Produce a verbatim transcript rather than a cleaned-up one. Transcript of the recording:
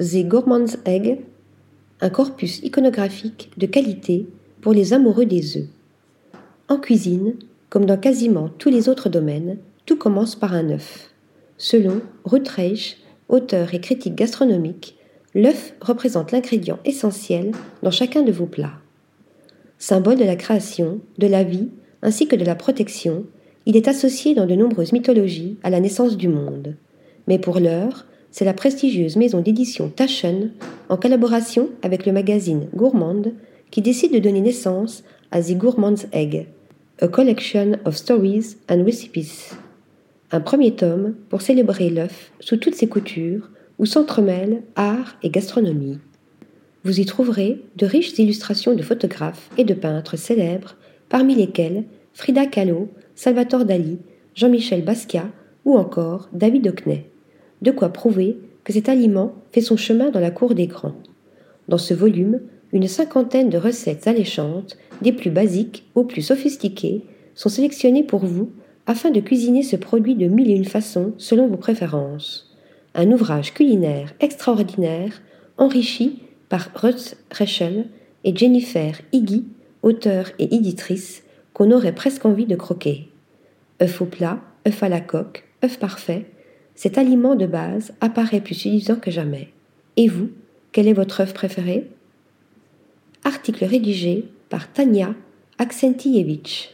The Gourmand's Egg, un corpus iconographique de qualité pour les amoureux des œufs. En cuisine, comme dans quasiment tous les autres domaines, tout commence par un œuf. Selon Ruth Reichl, auteur et critique gastronomique, l'œuf représente l'ingrédient essentiel dans chacun de vos plats. Symbole de la création, de la vie, ainsi que de la protection, il est associé dans de nombreuses mythologies à la naissance du monde. Mais pour l'heure, c'est la prestigieuse maison d'édition Taschen, en collaboration avec le magazine Gourmand, qui décide de donner naissance à The Gourmand's Egg, a collection of stories and recipes. Un premier tome pour célébrer l'œuf sous toutes ses coutures, où s'entremêlent art et gastronomie. Vous y trouverez de riches illustrations de photographes et de peintres célèbres, parmi lesquels Frida Kahlo, Salvador Dali, Jean-Michel Basquiat ou encore David Hockney. De quoi prouver que cet aliment fait son chemin dans la cour des grands. Dans ce volume, une cinquantaine de recettes alléchantes, des plus basiques aux plus sophistiquées, sont sélectionnées pour vous afin de cuisiner ce produit de mille et une façons selon vos préférences. Un ouvrage culinaire extraordinaire, enrichi par Ruth Reichl et Jennifer Higgy, auteure et éditrice, qu'on aurait presque envie de croquer. Œuf au plat, œuf à la coque, œuf parfait, cet aliment de base apparaît plus séduisant que jamais. Et vous, quel est votre œuf préféré ? Article rédigé par Tania Aksentievich.